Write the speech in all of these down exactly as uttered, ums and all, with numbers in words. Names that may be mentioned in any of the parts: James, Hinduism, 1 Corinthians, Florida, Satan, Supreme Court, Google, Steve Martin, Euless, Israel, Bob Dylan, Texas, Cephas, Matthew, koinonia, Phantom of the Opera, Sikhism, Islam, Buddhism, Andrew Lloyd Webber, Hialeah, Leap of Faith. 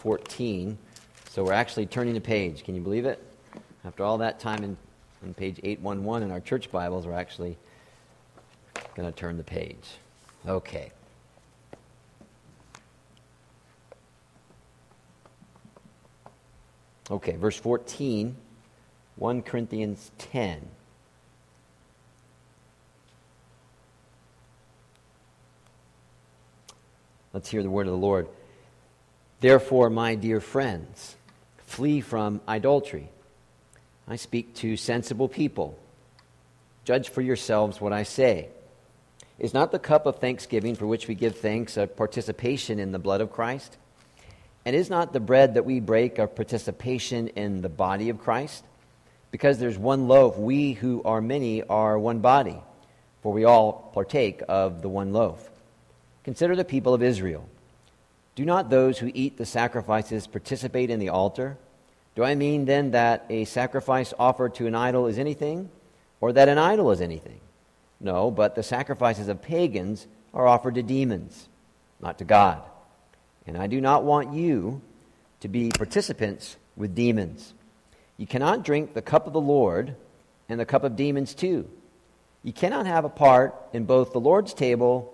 fourteen. So we're actually turning the page. Can you believe it? After all that time in, in page eight eleven in our church Bibles, we're actually going to turn the page. Okay. Okay, verse fourteen, First Corinthians ten. Let's hear the word of the Lord. Therefore, my dear friends, flee from idolatry. I speak to sensible people. Judge for yourselves what I say. Is not the cup of thanksgiving for which we give thanks a participation in the blood of Christ? And is not the bread that we break a participation in the body of Christ? Because there's one loaf, we who are many are one body, for we all partake of the one loaf. Consider the people of Israel. Do not those who eat the sacrifices participate in the altar? Do I mean then that a sacrifice offered to an idol is anything, or that an idol is anything? No, but the sacrifices of pagans are offered to demons, not to God. And I do not want you to be participants with demons. You cannot drink the cup of the Lord and the cup of demons too. You cannot have a part in both the Lord's table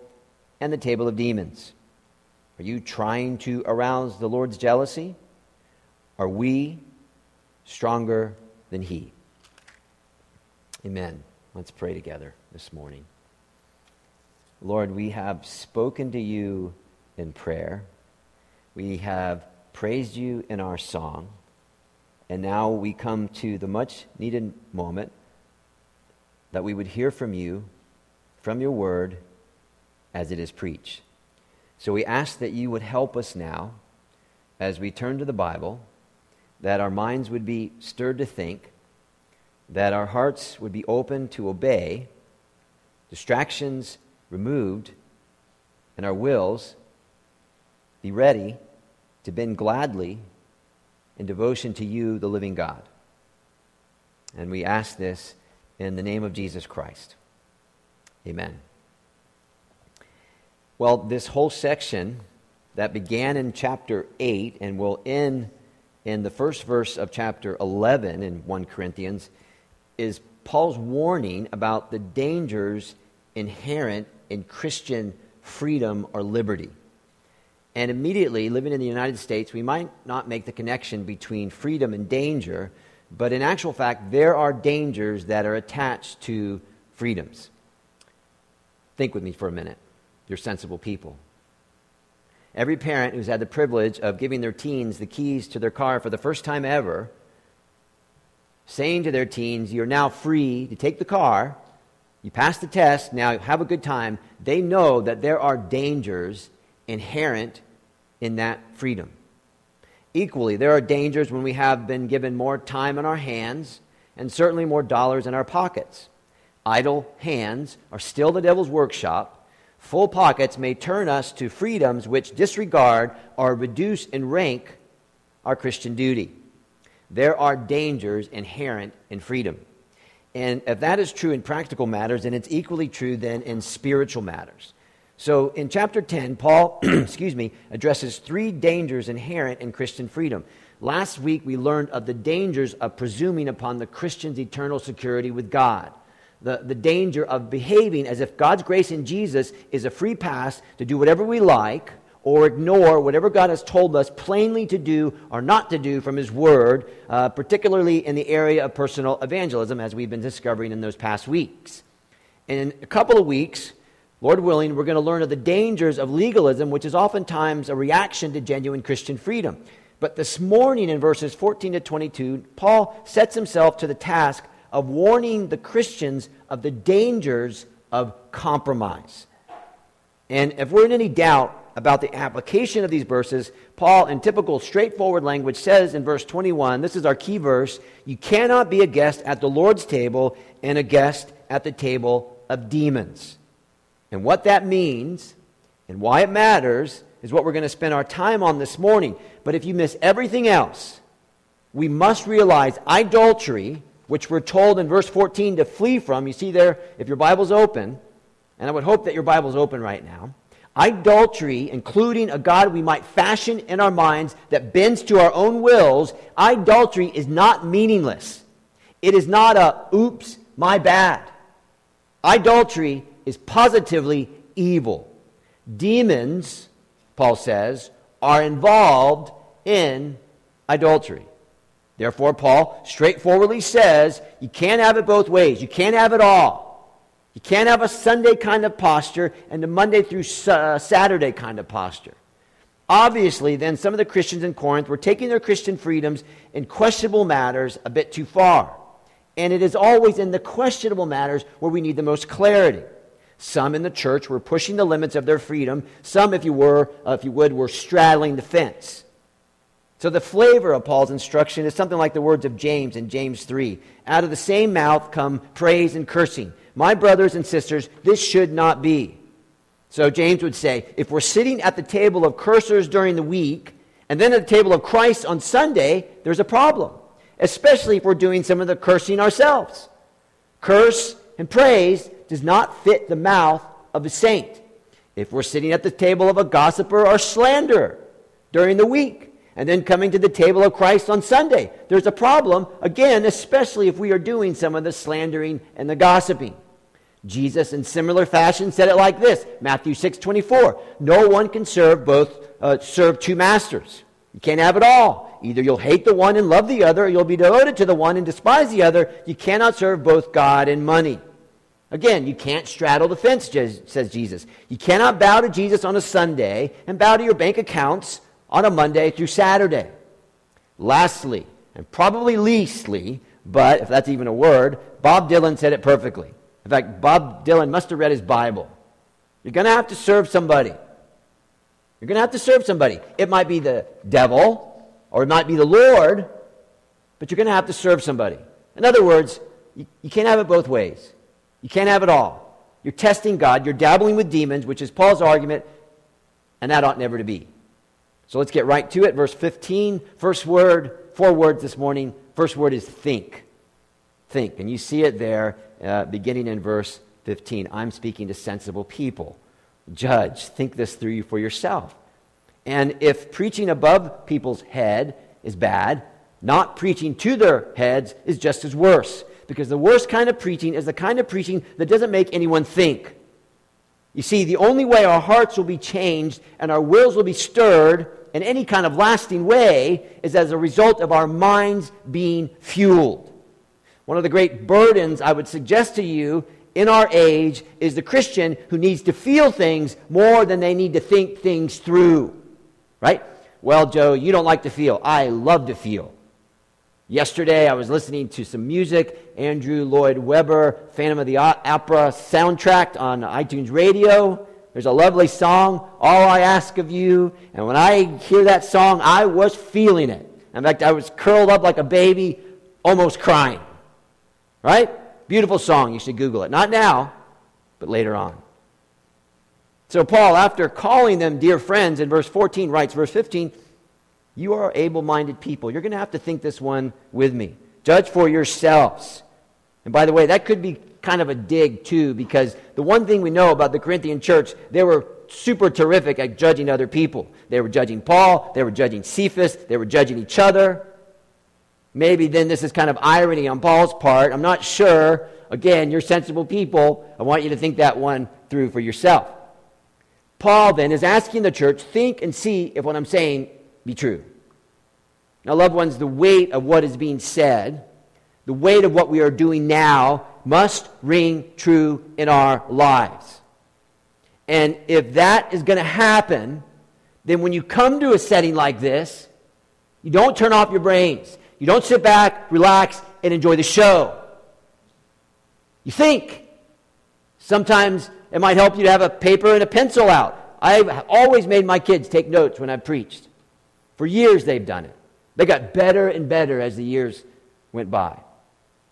and the table of demons. Are you trying to arouse the Lord's jealousy? Are we stronger than he? Amen. Let's pray together this morning. Lord, we have spoken to you in prayer. We have praised you in our song. And now we come to the much-needed moment that we would hear from you, from your word, as it is preached. So we ask that you would help us now, as we turn to the Bible, that our minds would be stirred to think, that our hearts would be open to obey, distractions removed, and our wills be ready to bend gladly in devotion to you, the living God. And we ask this in the name of Jesus Christ. Amen. Well, this whole section that began in chapter eight and will end in the first verse of chapter eleven in First Corinthians is Paul's warning about the dangers inherent in Christian freedom or liberty. And immediately, living in the United States, we might not make the connection between freedom and danger, but in actual fact, there are dangers that are attached to freedoms. Think with me for a minute. You're sensible people. Every parent who's had the privilege of giving their teens the keys to their car for the first time ever, saying to their teens, you're now free to take the car, you passed the test, now have a good time, they know that there are dangers inherent in that freedom. Equally, there are dangers when we have been given more time in our hands and certainly more dollars in our pockets. Idle hands are still the devil's workshop. Full pockets may turn us to freedoms which disregard or reduce in rank our Christian duty. There are dangers inherent in freedom. And if that is true in practical matters, then it's equally true then in spiritual matters. So in chapter ten, Paul excuse me, addresses three dangers inherent in Christian freedom. Last week we learned of the dangers of presuming upon the Christian's eternal security with God. The, the danger of behaving as if God's grace in Jesus is a free pass to do whatever we like or ignore whatever God has told us plainly to do or not to do from His Word, uh, particularly in the area of personal evangelism, as we've been discovering in those past weeks. In a couple of weeks, Lord willing, we're going to learn of the dangers of legalism, which is oftentimes a reaction to genuine Christian freedom. But this morning in verses fourteen to twenty-two, Paul sets himself to the task of warning the Christians of the dangers of compromise. And if we're in any doubt about the application of these verses, Paul, in typical straightforward language, says in verse twenty-one, this is our key verse, you cannot be a guest at the Lord's table and a guest at the table of demons. And what that means and why it matters is what we're going to spend our time on this morning. But if you miss everything else, we must realize idolatry, which we're told in verse fourteen to flee from. You see there, if your Bible's open, and I would hope that your Bible's open right now, Idolatry, including a God we might fashion in our minds that bends to our own wills, idolatry is not meaningless. It is not a, oops, my bad. Idolatry is positively evil. Demons, Paul says, are involved in idolatry. Therefore, Paul straightforwardly says, you can't have it both ways. You can't have it all. You can't have a Sunday kind of posture and a Monday through uh, Saturday kind of posture. Obviously, then, some of the Christians in Corinth were taking their Christian freedoms in questionable matters a bit too far. And it is always in the questionable matters where we need the most clarity. Some in the church were pushing the limits of their freedom. Some, if you were, uh, if you would, were straddling the fence. So the flavor of Paul's instruction is something like the words of James in James three. Out of the same mouth come praise and cursing. My brothers and sisters, this should not be. So James would say, if we're sitting at the table of cursors during the week, and then at the table of Christ on Sunday, there's a problem. Especially if we're doing some of the cursing ourselves. Curse and praise does not fit the mouth of a saint. If we're sitting at the table of a gossiper or slanderer during the week, and then coming to the table of Christ on Sunday, there's a problem, again, especially if we are doing some of the slandering and the gossiping. Jesus, in similar fashion, said it like this, Matthew six twenty-four. No one can serve both, uh, serve two masters. You can't have it all. Either you'll hate the one and love the other, or you'll be devoted to the one and despise the other. You cannot serve both God and money. Again, you can't straddle the fence, says Jesus. You cannot bow to Jesus on a Sunday and bow to your bank accounts on a Monday through Saturday. Lastly, and probably leastly, but if that's even a word, Bob Dylan said it perfectly. In fact, Bob Dylan must have read his Bible. You're going to have to serve somebody. You're going to have to serve somebody. It might be the devil, or it might be the Lord, but you're going to have to serve somebody. In other words, you, you can't have it both ways. You can't have it all. You're testing God. You're dabbling with demons, which is Paul's argument, and that ought never to be. So let's get right to it. Verse fifteen, first word, four words this morning. First word is think. Think. And you see it there uh, beginning in verse fifteen. I'm speaking to sensible people. Judge. Think this through for yourself. And if preaching above people's head is bad, not preaching to their heads is just as worse. Because the worst kind of preaching is the kind of preaching that doesn't make anyone think. You see, the only way our hearts will be changed and our wills will be stirred in any kind of lasting way is as a result of our minds being fueled. One of the great burdens I would suggest to you in our age is the Christian who needs to feel things more than they need to think things through. Right? Well, Joe, you don't like to feel. I love to feel. Yesterday, I was listening to some music, Andrew Lloyd Webber, Phantom of the Opera soundtrack on iTunes Radio. There's a lovely song, All I Ask of You. And when I hear that song, I was feeling it. In fact, I was curled up like a baby, almost crying. Right? Beautiful song. You should Google it. Not now, but later on. So Paul, after calling them dear friends, in verse fourteen, writes, verse fifteen, you are able-minded people. You're going to have to think this one with me. Judge for yourselves. And by the way, that could be kind of a dig too, because the one thing we know about the Corinthian church, they were super terrific at judging other people. They were judging Paul. They were judging Cephas. They were judging each other. Maybe then this is kind of irony on Paul's part. I'm not sure. Again, you're sensible people. I want you to think that one through for yourself. Paul then is asking the church, think and see if what I'm saying be true. Now, loved ones, the weight of what is being said, the weight of what we are doing now must ring true in our lives. And if that is going to happen, then when you come to a setting like this, you don't turn off your brains. You don't sit back, relax, and enjoy the show. You think. Sometimes it might help you to have a paper and a pencil out. I've always made my kids take notes when I've preached. For years they've done it. They got better and better as the years went by.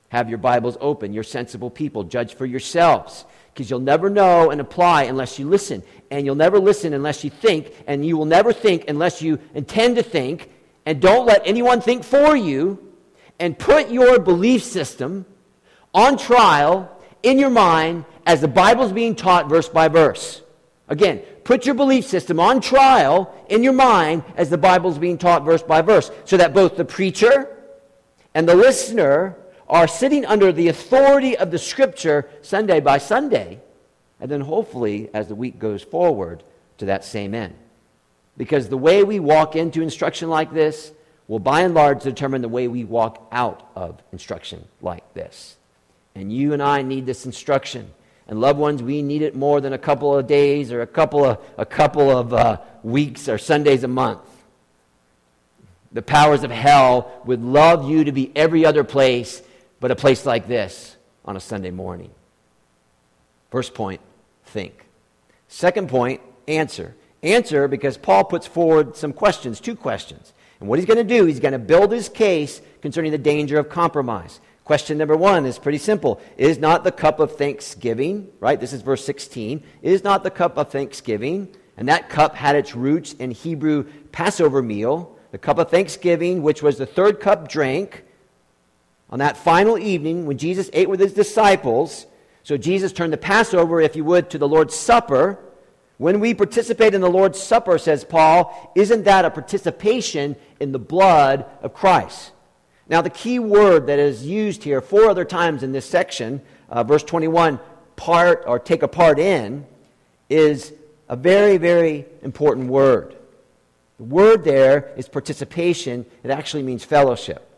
Have your Bibles open. You're sensible people. Judge for yourselves. Because you'll never know and apply unless you listen. And you'll never listen unless you think. And you will never think unless you intend to think. And don't let anyone think for you. And put your belief system on trial in your mind as the Bible's being taught verse by verse. Again, put your belief system on trial in your mind as the Bible's being taught verse by verse, so that both the preacher and the listener are sitting under the authority of the Scripture Sunday by Sunday, and then hopefully as the week goes forward to that same end. Because the way we walk into instruction like this will by and large determine the way we walk out of instruction like this. And you and I need this instruction. And loved ones, we need it more than a couple of days or a couple of a couple of uh, weeks or Sundays a month. The powers of hell would love you to be every other place but a place like this on a Sunday morning. First point, think. Second point, answer. Answer because Paul puts forward some questions, two questions. And what he's going to do, he's going to build his case concerning the danger of compromise. Question number one is pretty simple. Is not the cup of thanksgiving, right? This is verse sixteen. Is not the cup of thanksgiving, and that cup had its roots in Hebrew Passover meal, the cup of thanksgiving, which was the third cup drank on that final evening when Jesus ate with his disciples. So Jesus turned the Passover, if you would, to the Lord's Supper. When we participate in the Lord's Supper, says Paul, isn't that a participation in the blood of Christ? Now, the key word that is used here four other times in this section, uh, verse twenty-one, part or take a part in, is a very, very important word. The word there is participation. It actually means fellowship.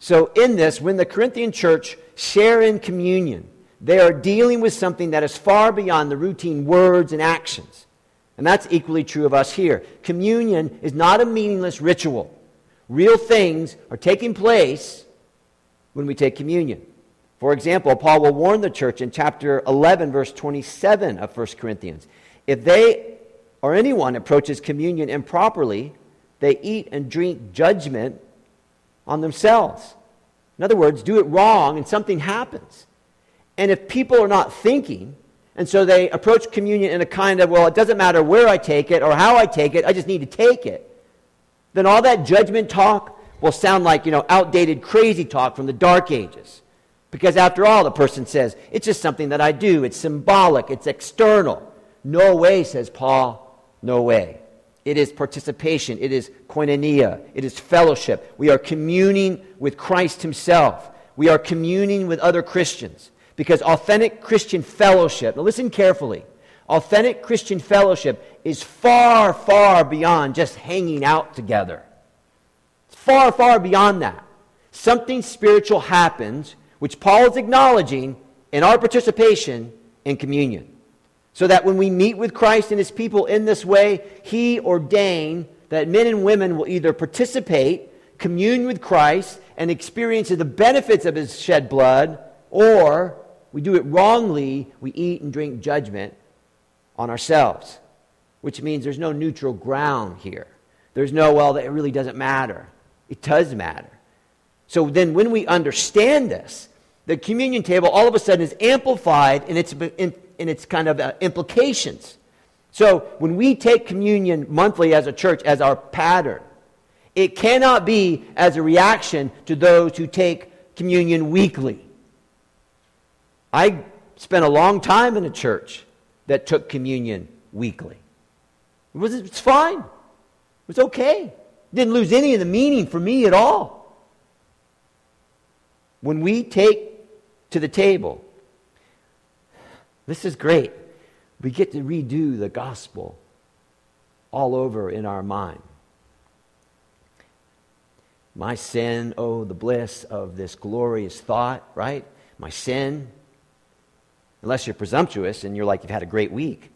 So in this, when the Corinthian church share in communion, they are dealing with something that is far beyond the routine words and actions. And that's equally true of us here. Communion is not a meaningless ritual. Real things are taking place when we take communion. For example, Paul will warn the church in chapter eleven, verse twenty-seven of First Corinthians. If they or anyone approaches communion improperly, they eat and drink judgment on themselves. In other words, do it wrong and something happens. And if people are not thinking, and so they approach communion in a kind of, well, it doesn't matter where I take it or how I take it, I just need to take it, then all that judgment talk will sound like, you know, outdated crazy talk from the Dark Ages. Because after all, the person says, it's just something that I do. It's symbolic. It's external. No way, says Paul. No way. It is participation. It is koinonia. It is fellowship. We are communing with Christ himself. We are communing with other Christians. Because authentic Christian fellowship, now listen carefully, authentic Christian fellowship is far, far beyond just hanging out together. It's far, far beyond that. Something spiritual happens, which Paul is acknowledging in our participation in communion. So that when we meet with Christ and his people in this way, he ordained that men and women will either participate, commune with Christ, and experience the benefits of his shed blood, or we do it wrongly, we eat and drink judgment on ourselves, which means there's no neutral ground here. There's no, well, it really doesn't matter. It does matter. So then when we understand this, the communion table all of a sudden is amplified in its in, in its kind of uh, implications. So when we take communion monthly as a church, as our pattern, it cannot be as a reaction to those who take communion weekly. I spent a long time in a church that took communion weekly. It was, it's fine. It was okay. It didn't lose any of the meaning for me at all. When we take to the table, this is great. We get to redo the gospel all over in our mind. My sin, oh, the bliss of this glorious thought, right? My sin. Unless you're presumptuous and you're like, you've had a great week.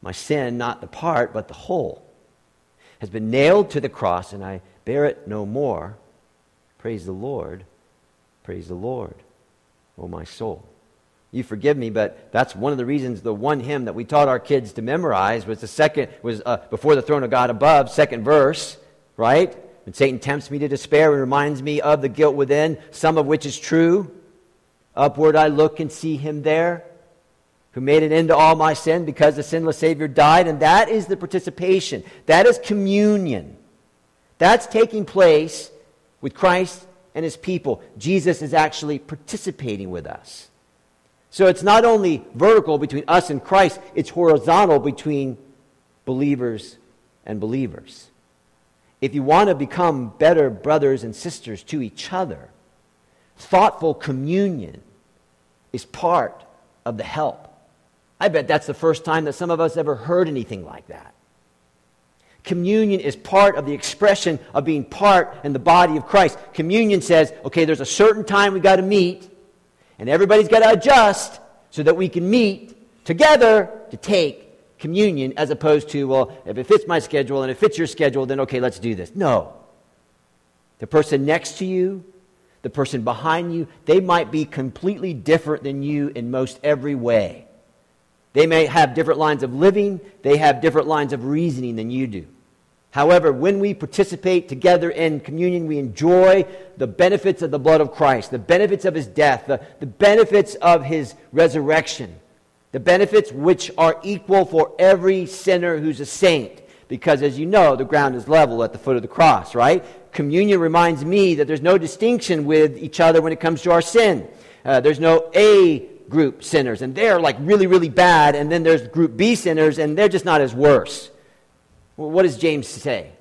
My sin, not the part, but the whole, has been nailed to the cross, and I bear it no more. Praise the Lord. Praise the Lord, O my soul. You forgive me, but that's one of the reasons the one hymn that we taught our kids to memorize was the second, was uh, before the throne of God above, second verse, right? When Satan tempts me to despair and reminds me of the guilt within, some of which is true. Upward I look and see him there, who made an end to all my sin because the sinless Savior died. And that is the participation. That is communion. That's taking place with Christ and his people. Jesus is actually participating with us. So it's not only vertical between us and Christ, it's horizontal between believers and believers. If you want to become better brothers and sisters to each other, thoughtful communion is part of the help. I bet that's the first time that some of us ever heard anything like that. Communion is part of the expression of being part in the body of Christ. Communion says, okay, there's a certain time we got to meet, and everybody's got to adjust so that we can meet together to take communion, as opposed to, well, if it fits my schedule and it fits your schedule, then okay, let's do this. No. The person next to you, the person behind you, they might be completely different than you in most every way. They may have different lines of living. They have different lines of reasoning than you do. However, when we participate together in communion, we enjoy the benefits of the blood of Christ, the benefits of his death, the, the benefits of his resurrection, the benefits which are equal for every sinner who's a saint. Because as you know, the ground is level at the foot of the cross, right? Communion reminds me that there's no distinction with each other when it comes to our sin. Uh, there's no A group sinners, and they're like really, really bad, and then there's group B sinners, and they're just not as worse. Well, what does James say?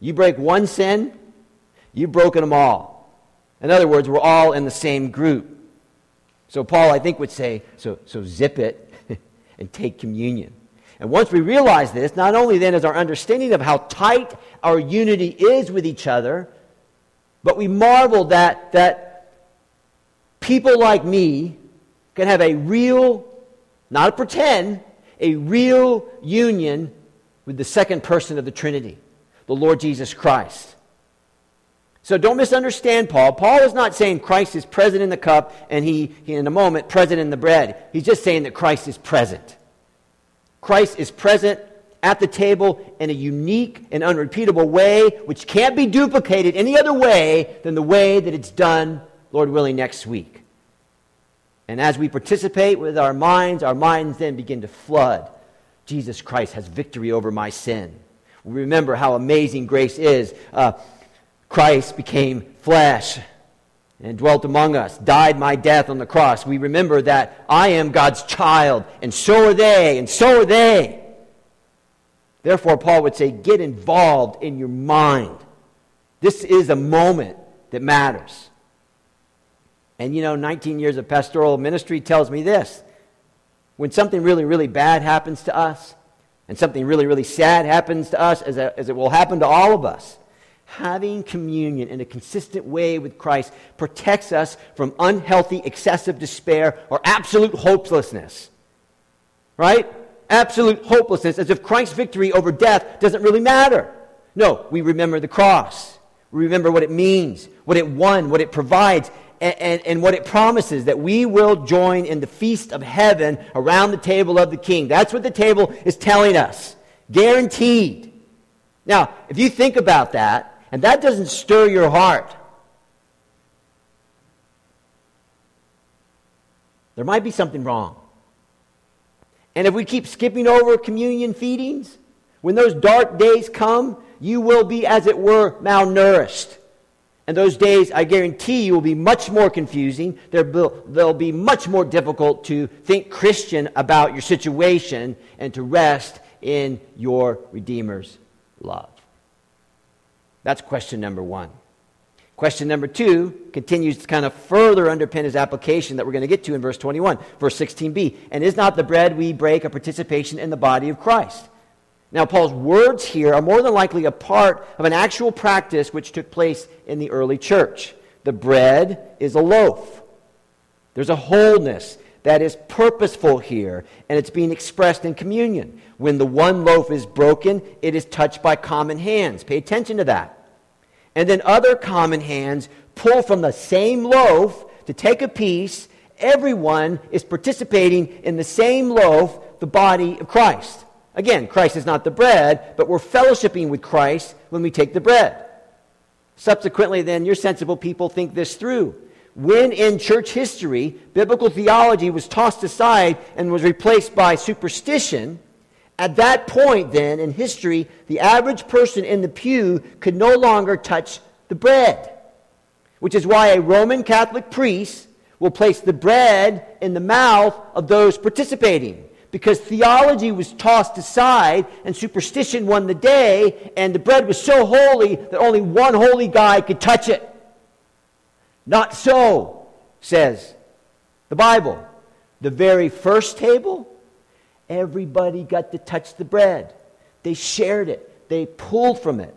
You break one sin, you've broken them all. In other words, we're all in the same group. So Paul, I think, would say, so, so zip it and take communion. And once we realize this, not only then is our understanding of how tight our unity is with each other, but we marvel that, that people like me can have a real, not a pretend, a real union with the second person of the Trinity, the Lord Jesus Christ. So don't misunderstand Paul. Paul is not saying Christ is present in the cup and he, he in a moment, present in the bread. He's just saying that Christ is present. Christ is present at the table in a unique and unrepeatable way, which can't be duplicated any other way than the way that it's done, Lord willing, next week. And as we participate with our minds, our minds then begin to flood. Jesus Christ has victory over my sin. We remember how amazing grace is. Uh, Christ became flesh and dwelt among us, died my death on the cross. We remember that I am God's child, and so are they, and so are they. Therefore, Paul would say, get involved in your mind. This is a moment that matters. And you know, nineteen years of pastoral ministry tells me this. When something really, really bad happens to us, and something really, really sad happens to us, as, a, as it will happen to all of us, having communion in a consistent way with Christ protects us from unhealthy, excessive despair or absolute hopelessness. Right? Absolute hopelessness, as if Christ's victory over death doesn't really matter. No, we remember the cross. We remember what it means, what it won, what it provides, And, and, and what it promises, that we will join in the feast of heaven around the table of the King. That's what the table is telling us. Guaranteed. Now, if you think about that, and that doesn't stir your heart, there might be something wrong. And if we keep skipping over communion feedings, when those dark days come, you will be, as it were, malnourished. And those days, I guarantee you, will be much more confusing. They'll be much more difficult to think Christian about your situation and to rest in your Redeemer's love. That's question number one. Question number two continues to kind of further underpin his application that we're going to get to in verse twenty-one, verse sixteen b. And is not the bread we break a participation in the body of Christ? Now, Paul's words here are more than likely a part of an actual practice which took place in the early church. The bread is a loaf. There's a wholeness that is purposeful here, and it's being expressed in communion. When the one loaf is broken, it is touched by common hands. Pay attention to that. And then other common hands pull from the same loaf to take a piece. Everyone is participating in the same loaf, the body of Christ. Again, Christ is not the bread, but we're fellowshipping with Christ when we take the bread. Subsequently, then, your sensible people think this through. When in church history, biblical theology was tossed aside and was replaced by superstition, at that point, then, in history, the average person in the pew could no longer touch the bread, which is why a Roman Catholic priest will place the bread in the mouth of those participating, because theology was tossed aside and superstition won the day, and the bread was so holy that only one holy guy could touch it. Not so, says the Bible. The very first table, everybody got to touch the bread. They shared it. They pulled from it.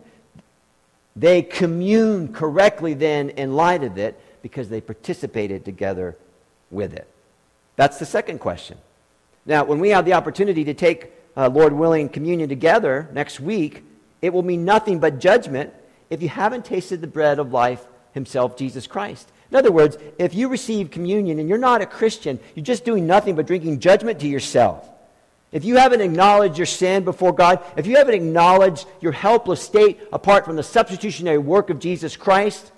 They communed correctly then in light of it, because they participated together with it. That's the second question. Now, when we have the opportunity to take, uh, Lord willing, communion together next week, it will mean nothing but judgment if you haven't tasted the bread of life himself, Jesus Christ. In other words, if you receive communion and you're not a Christian, you're just doing nothing but drinking judgment to yourself. If you haven't acknowledged your sin before God, if you haven't acknowledged your helpless state apart from the substitutionary work of Jesus Christ,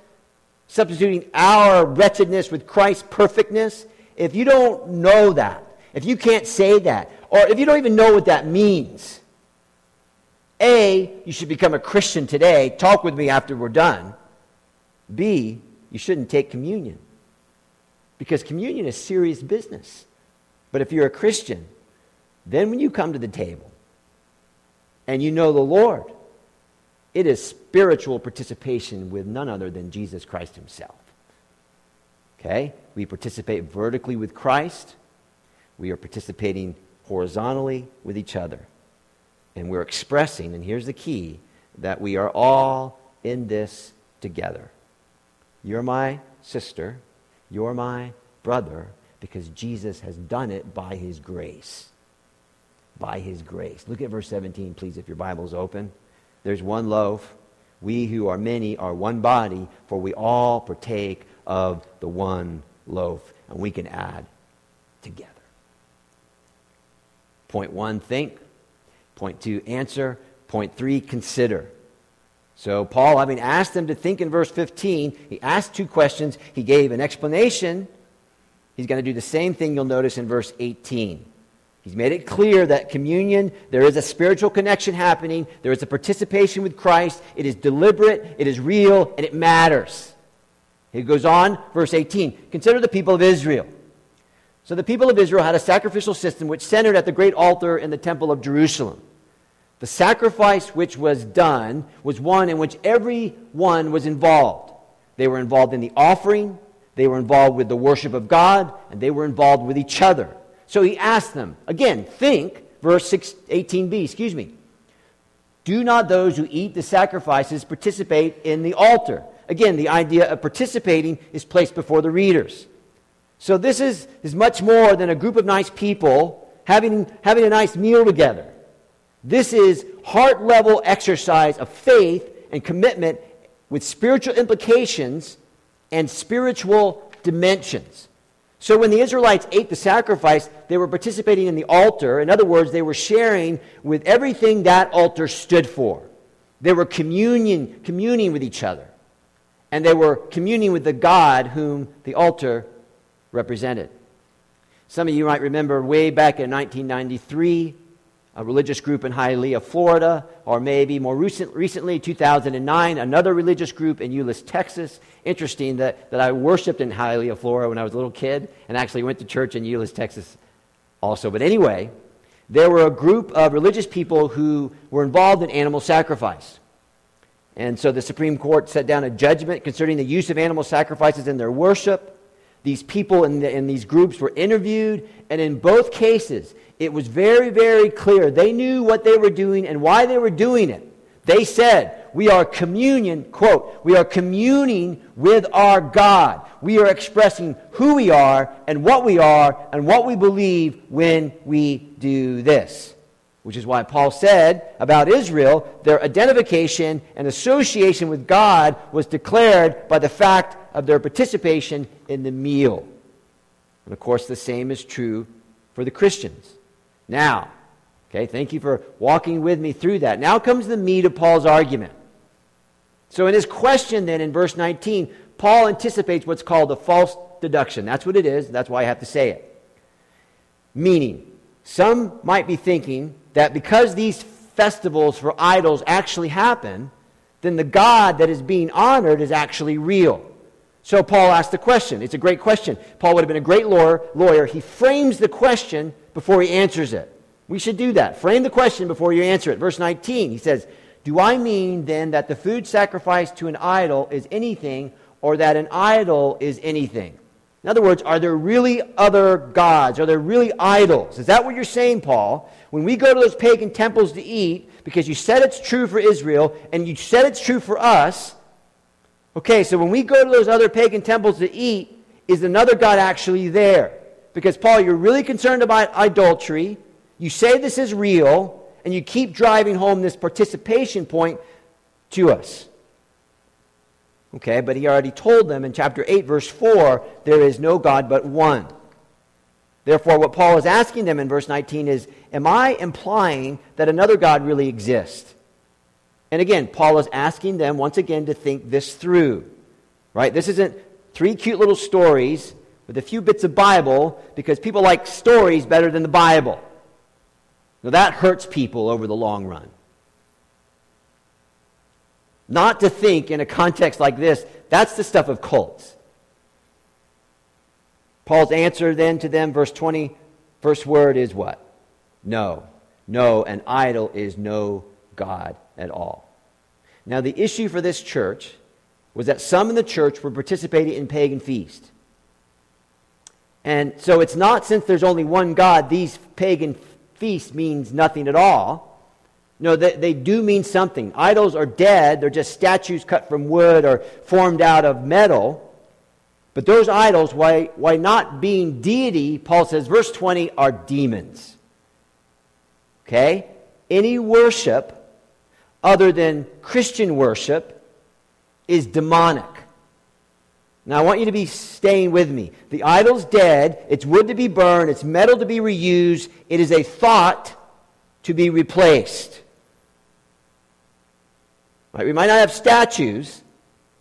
substituting our wretchedness with Christ's perfectness, if you don't know that, if you can't say that, or if you don't even know what that means, A, you should become a Christian today. Talk with me after we're done. B, you shouldn't take communion, because communion is serious business. But if you're a Christian, then when you come to the table and you know the Lord, it is spiritual participation with none other than Jesus Christ himself. Okay? We participate vertically with Christ. We are participating horizontally with each other. And we're expressing, and here's the key, that we are all in this together. You're my sister. You're my brother, because Jesus has done it by his grace. By his grace. Look at verse seventeen, please, if your Bible's open. There's one loaf. We who are many are one body, for we all partake of the one loaf. And we can add together. Point one, think. Point two, answer. Point three, consider. So Paul, having asked them to think in verse fifteen, he asked two questions. He gave an explanation. He's going to do the same thing you'll notice in verse eighteen. He's made it clear that communion, there is a spiritual connection happening. There is a participation with Christ. It is deliberate, it is real, and it matters. He goes on, verse eighteen, consider the people of Israel. So the people of Israel had a sacrificial system which centered at the great altar in the temple of Jerusalem. The sacrifice which was done was one in which everyone was involved. They were involved in the offering, they were involved with the worship of God, and they were involved with each other. So he asked them, again, think, verse eighteen b, excuse me. Do not those who eat the sacrifices participate in the altar? Again, the idea of participating is placed before the readers. So this is, is much more than a group of nice people having, having a nice meal together. This is heart-level exercise of faith and commitment with spiritual implications and spiritual dimensions. So when the Israelites ate the sacrifice, they were participating in the altar. In other words, they were sharing with everything that altar stood for. They were communion, communing with each other. And they were communing with the God whom the altar represented. Some of you might remember way back in nineteen ninety-three, a religious group in Hialeah, Florida, or maybe more recent, recently, two thousand nine, another religious group in Euless, Texas. Interesting that, that I worshipped in Hialeah, Florida when I was a little kid, and actually went to church in Euless, Texas also. But anyway, there were a group of religious people who were involved in animal sacrifice. And so the Supreme Court set down a judgment concerning the use of animal sacrifices in their worship. These people in, the, in these groups were interviewed, and in both cases, it was very, very clear. They knew what they were doing and why they were doing it. They said, we are communion, quote, we are communing with our God. We are expressing who we are and what we are and what we believe when we do this. Which is why Paul said about Israel, their identification and association with God was declared by the fact of their participation in the meal. And of course, the same is true for the Christians. Now, okay, thank you for walking with me through that. Now comes the meat of Paul's argument. So in his question then in verse nineteen, Paul anticipates what's called a false deduction. That's what it is. That's why I have to say it. Meaning, some might be thinking that because these festivals for idols actually happen, then the God that is being honored is actually real. So Paul asked the question. It's a great question. Paul would have been a great lawyer. He frames the question before he answers it. We should do that. Frame the question before you answer it. Verse nineteen, he says, "Do I mean then that the food sacrificed to an idol is anything, or that an idol is anything?" In other words, are there really other gods? Are there really idols? Is that what you're saying, Paul? When we go to those pagan temples to eat, because you said it's true for Israel, and you said it's true for us, okay, so when we go to those other pagan temples to eat, is another god actually there? Because, Paul, you're really concerned about adultery, you say this is real, and you keep driving home this participation point to us. Okay, but he already told them in chapter eight, verse four, there is no God but one. Therefore, what Paul is asking them in verse nineteen is, am I implying that another God really exists? And again, Paul is asking them once again to think this through. Right? This isn't three cute little stories with a few bits of Bible, because people like stories better than the Bible. Now that hurts people over the long run. Not to think in a context like this, that's the stuff of cults. Paul's answer then to them, verse twenty, first word is what? No. No, an idol is no God at all. Now the issue for this church was that some in the church were participating in pagan feasts. And so it's not since there's only one God, these pagan feast means nothing at all. No, they, they do mean something. Idols are dead. They're just statues cut from wood or formed out of metal. But those idols, why, why not being deity, Paul says, verse twenty, are demons. Okay? Any worship other than Christian worship is demonic. Now, I want you to be staying with me. The idol's dead. It's wood to be burned. It's metal to be reused. It is a thought to be replaced. Right? We might not have statues,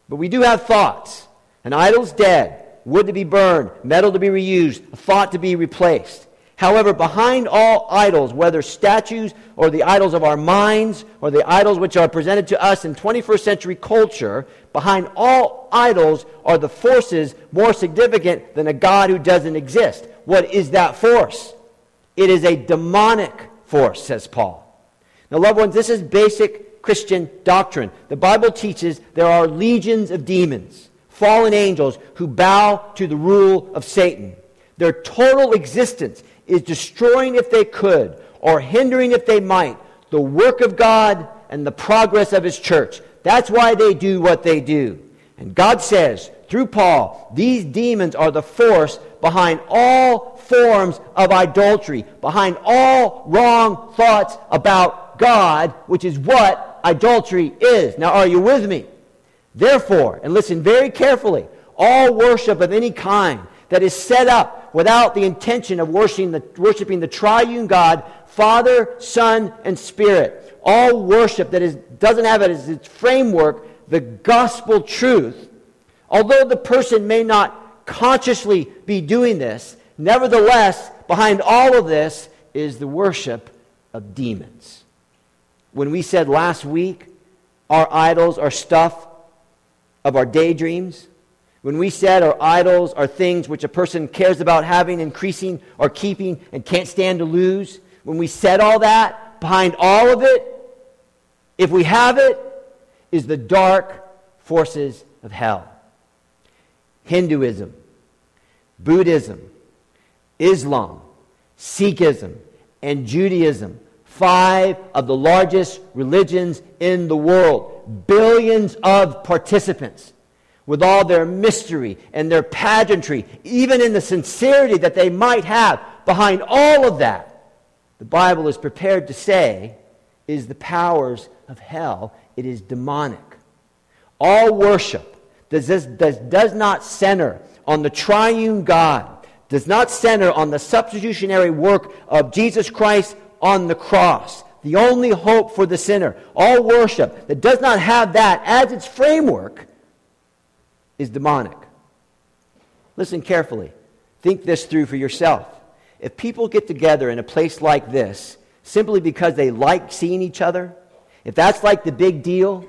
but we do have thoughts. An idol's dead. Wood to be burned. Metal to be reused. A thought to be replaced. However, behind all idols, whether statues or the idols of our minds or the idols which are presented to us in twenty-first century culture, behind all idols are the forces more significant than a God who doesn't exist. What is that force? It is a demonic force, says Paul. Now, loved ones, this is basic Christian doctrine. The Bible teaches there are legions of demons, fallen angels who bow to the rule of Satan. Their total existence is destroying if they could, or hindering if they might, the work of God and the progress of His church. That's why they do what they do. And God says, through Paul, these demons are the force behind all forms of adultery, behind all wrong thoughts about God, which is what adultery is. Now, are you with me? Therefore, and listen very carefully, all worship of any kind that is set up without the intention of worshiping the, worshiping the triune God, Father, Son, and Spirit. All worship that is, doesn't have it as its framework the gospel truth, although the person may not consciously be doing this, nevertheless, behind all of this is the worship of demons. When we said last week, our idols are stuff of our daydreams, when we said our idols are things which a person cares about having, increasing, or keeping, and can't stand to lose, when we said all that, behind all of it, if we have it, is the dark forces of hell. Hinduism, Buddhism, Islam, Sikhism, and Judaism, five of the largest religions in the world, billions of participants, with all their mystery and their pageantry, even in the sincerity that they might have, behind all of that, the Bible is prepared to say, is the powers of hell. It is demonic. All worship does, this, does, does not center on the triune God, does not center on the substitutionary work of Jesus Christ on the cross, the only hope for the sinner. All worship that does not have that as its framework is demonic. Listen carefully. Think this through for yourself. If people get together in a place like this simply because they like seeing each other, if that's like the big deal,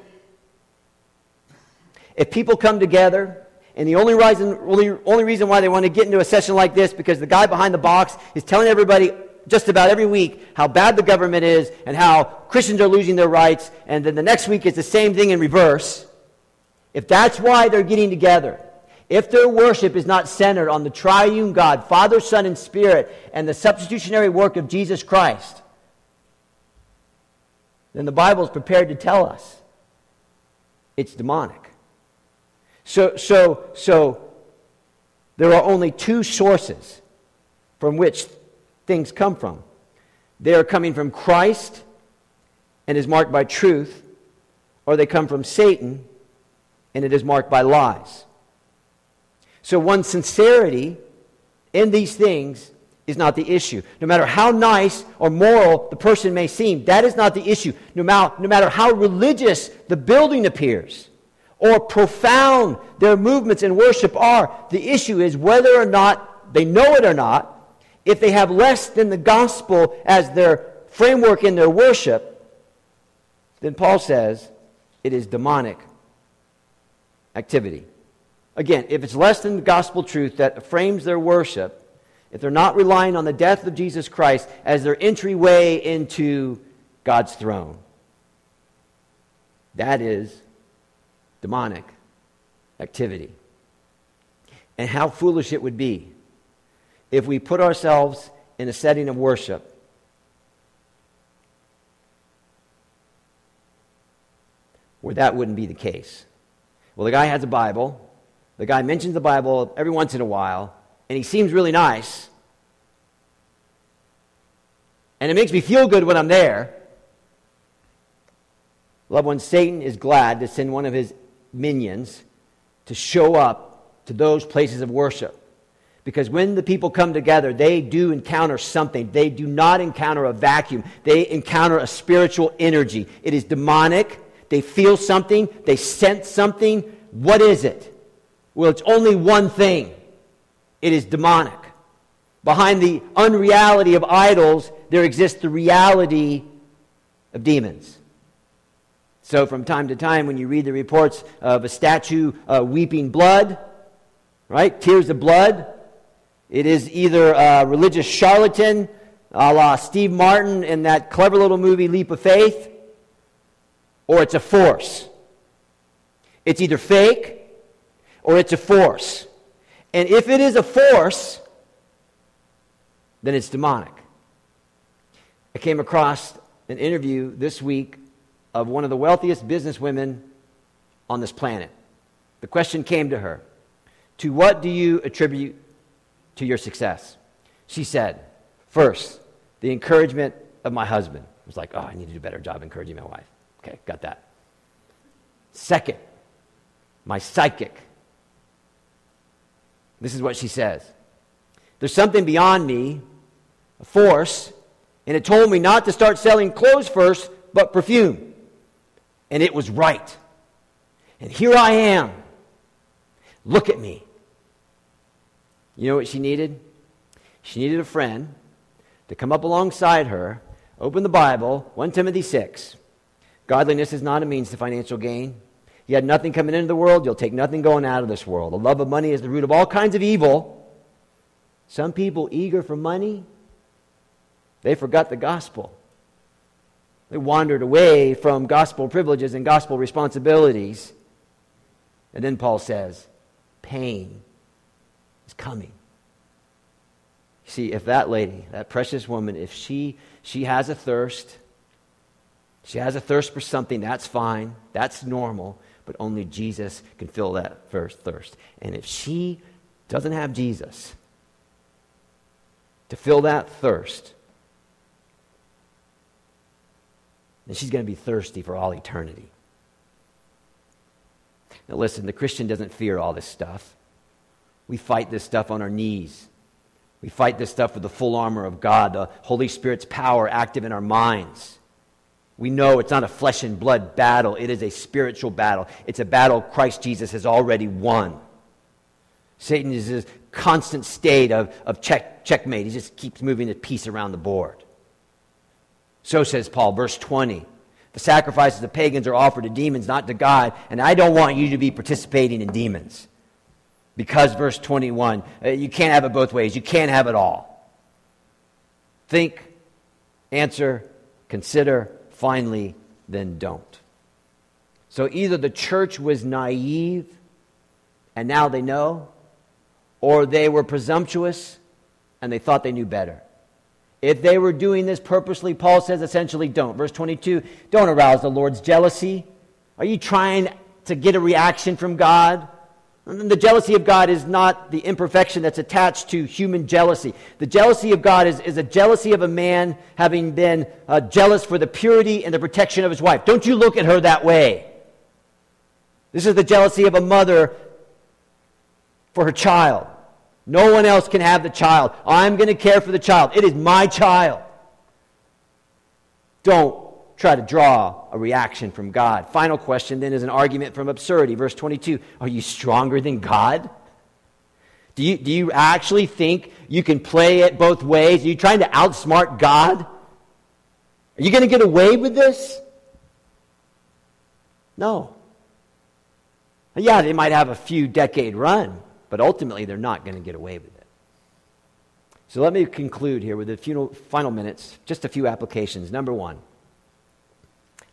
if people come together And the only reason, only, only reason why they want to get into a session like this, because the guy behind the box is telling everybody just about every week how bad the government is and how Christians are losing their rights, and then the next week it's the same thing in reverse. If that's why they're getting together, if their worship is not centered on the triune God, Father, Son, and Spirit, and the substitutionary work of Jesus Christ, then the Bible is prepared to tell us it's demonic. So, so, so there are only two sources from which things come from. They are coming from Christ and is marked by truth, or they come from Satan and it is marked by lies. So one's sincerity in these things is not the issue. No matter how nice or moral the person may seem, that is not the issue. No matter, no matter how religious the building appears, or profound their movements in worship are, the issue is whether or not they know it or not. If they have less than the gospel as their framework in their worship, then Paul says it is demonic activity. Again, if it's less than the gospel truth that frames their worship, if they're not relying on the death of Jesus Christ as their entryway into God's throne, that is demonic activity. And how foolish it would be if we put ourselves in a setting of worship where that wouldn't be the case. Well, the guy has a Bible. The guy mentions the Bible every once in a while, and he seems really nice. And it makes me feel good when I'm there. Loved ones, Satan is glad to send one of his minions to show up to those places of worship, because when the people come together, they do encounter something. They do not encounter a vacuum. They encounter a spiritual energy. It is demonic. They feel something. They sense something. What is it? Well, it's only one thing. It is demonic. Behind the unreality of idols, there exists the reality of demons. So from time to time, when you read the reports of a statue uh, weeping blood, right, tears of blood, it is either a religious charlatan, a la Steve Martin in that clever little movie, Leap of Faith, or it's a force. It's either fake or it's a force. And if it is a force, then it's demonic. I came across an interview this week of one of the wealthiest businesswomen on this planet. The question came to her, to what do you attribute to your success? She said, first, the encouragement of my husband. I was like, oh, I need to do a better job encouraging my wife. Okay, got that. Second, my psychic. This is what she says. There's something beyond me, a force, and it told me not to start selling clothes first, but perfume. And it was right. And here I am. Look at me. You know what she needed? She needed a friend to come up alongside her, open the Bible, First Timothy six. Godliness is not a means to financial gain. You had nothing coming into the world, you'll take nothing going out of this world. The love of money is the root of all kinds of evil. Some people eager for money, they forgot the gospel. They wandered away from gospel privileges and gospel responsibilities. And then Paul says, pain is coming. See, if that lady, that precious woman, if she she has a thirst, she has a thirst for something, that's fine, that's normal, but only Jesus can fill that first thirst. And if she doesn't have Jesus to fill that thirst, and she's going to be thirsty for all eternity. Now listen, the Christian doesn't fear all this stuff. We fight this stuff on our knees. We fight this stuff with the full armor of God, the Holy Spirit's power active in our minds. We know it's not a flesh and blood battle. It is a spiritual battle. It's a battle Christ Jesus has already won. Satan is in this constant state of, of check, checkmate. He just keeps moving the piece around the board. So says Paul, verse twenty, the sacrifices of pagans are offered to demons, not to God, and I don't want you to be participating in demons. Because verse twenty-one, you can't have it both ways. You can't have it all. Think, answer, consider, finally, then don't. So either the church was naive, and now they know, or they were presumptuous, and they thought they knew better. If they were doing this purposely, Paul says essentially don't. Verse twenty-two, don't arouse the Lord's jealousy. Are you trying to get a reaction from God? The jealousy of God is not the imperfection that's attached to human jealousy. The jealousy of God is, is a jealousy of a man having been uh, jealous for the purity and the protection of his wife. Don't you look at her that way. This is the jealousy of a mother for her child. No one else can have the child. I'm going to care for the child. It is my child. Don't try to draw a reaction from God. Final question then is an argument from absurdity. Verse twenty-two, are you stronger than God? Do you, do you actually think you can play it both ways? Are you trying to outsmart God? Are you going to get away with this? No. Yeah, they might have a few decade run. But ultimately, they're not going to get away with it. So let me conclude here with the final minutes, just a few applications. Number one,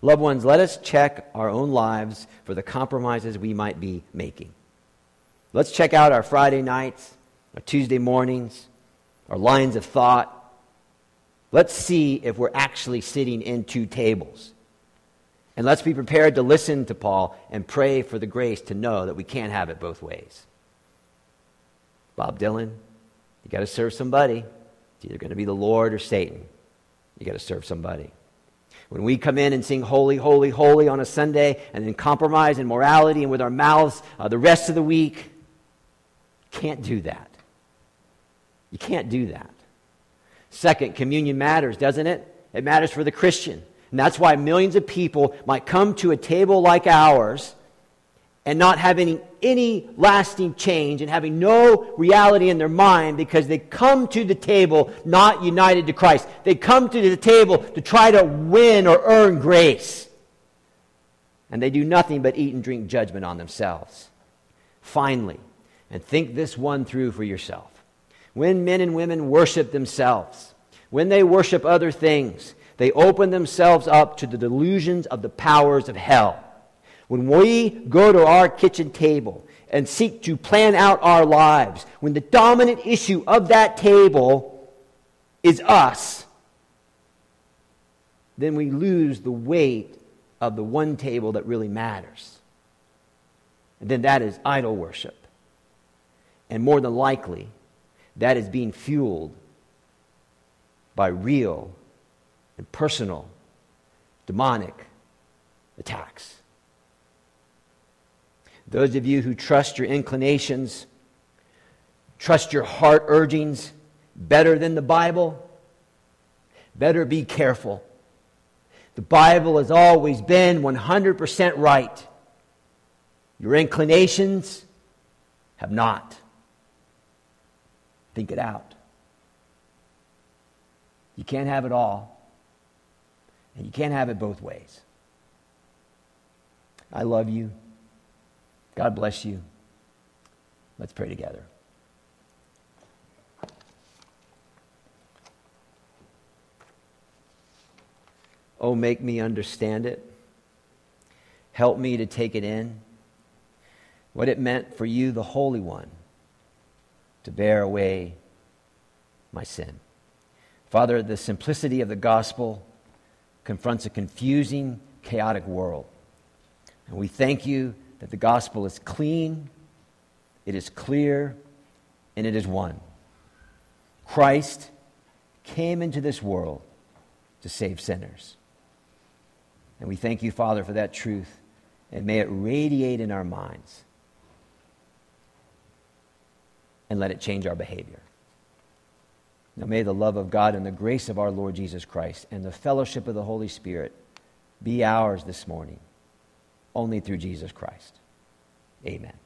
loved ones, let us check our own lives for the compromises we might be making. Let's check out our Friday nights, our Tuesday mornings, our lines of thought. Let's see if we're actually sitting in two tables. And let's be prepared to listen to Paul and pray for the grace to know that we can't have it both ways. Bob Dylan, you got to serve somebody. It's either going to be the Lord or Satan. You got to serve somebody. When we come in and sing holy, holy, holy on a Sunday and then compromise in morality and with our mouths uh, the rest of the week, can't do that. You can't do that. Second, communion matters, doesn't it? It matters for the Christian. And that's why millions of people might come to a table like ours and not having any lasting change and having no reality in their mind because they come to the table not united to Christ. They come to the table to try to win or earn grace. And they do nothing but eat and drink judgment on themselves. Finally, and think this one through for yourself. When men and women worship themselves, when they worship other things, they open themselves up to the delusions of the powers of hell. When we go to our kitchen table and seek to plan out our lives, when the dominant issue of that table is us, then we lose the weight of the one table that really matters. And then that is idol worship. And more than likely, that is being fueled by real and personal demonic attacks. Those of you who trust your inclinations, trust your heart urgings better than the Bible, better be careful. The Bible has always been one hundred percent right. Your inclinations have not. Think it out. You can't have it all, and you can't have it both ways. I love you. God bless you. Let's pray together. Oh, make me understand it. Help me to take it in. What it meant for you, the Holy One, to bear away my sin. Father, the simplicity of the gospel confronts a confusing, chaotic world. And we thank you that the gospel is clean, it is clear, and it is one. Christ came into this world to save sinners. And we thank you, Father, for that truth, and may it radiate in our minds. And let it change our behavior. Now may the love of God and the grace of our Lord Jesus Christ and the fellowship of the Holy Spirit be ours this morning. Only through Jesus Christ. Amen.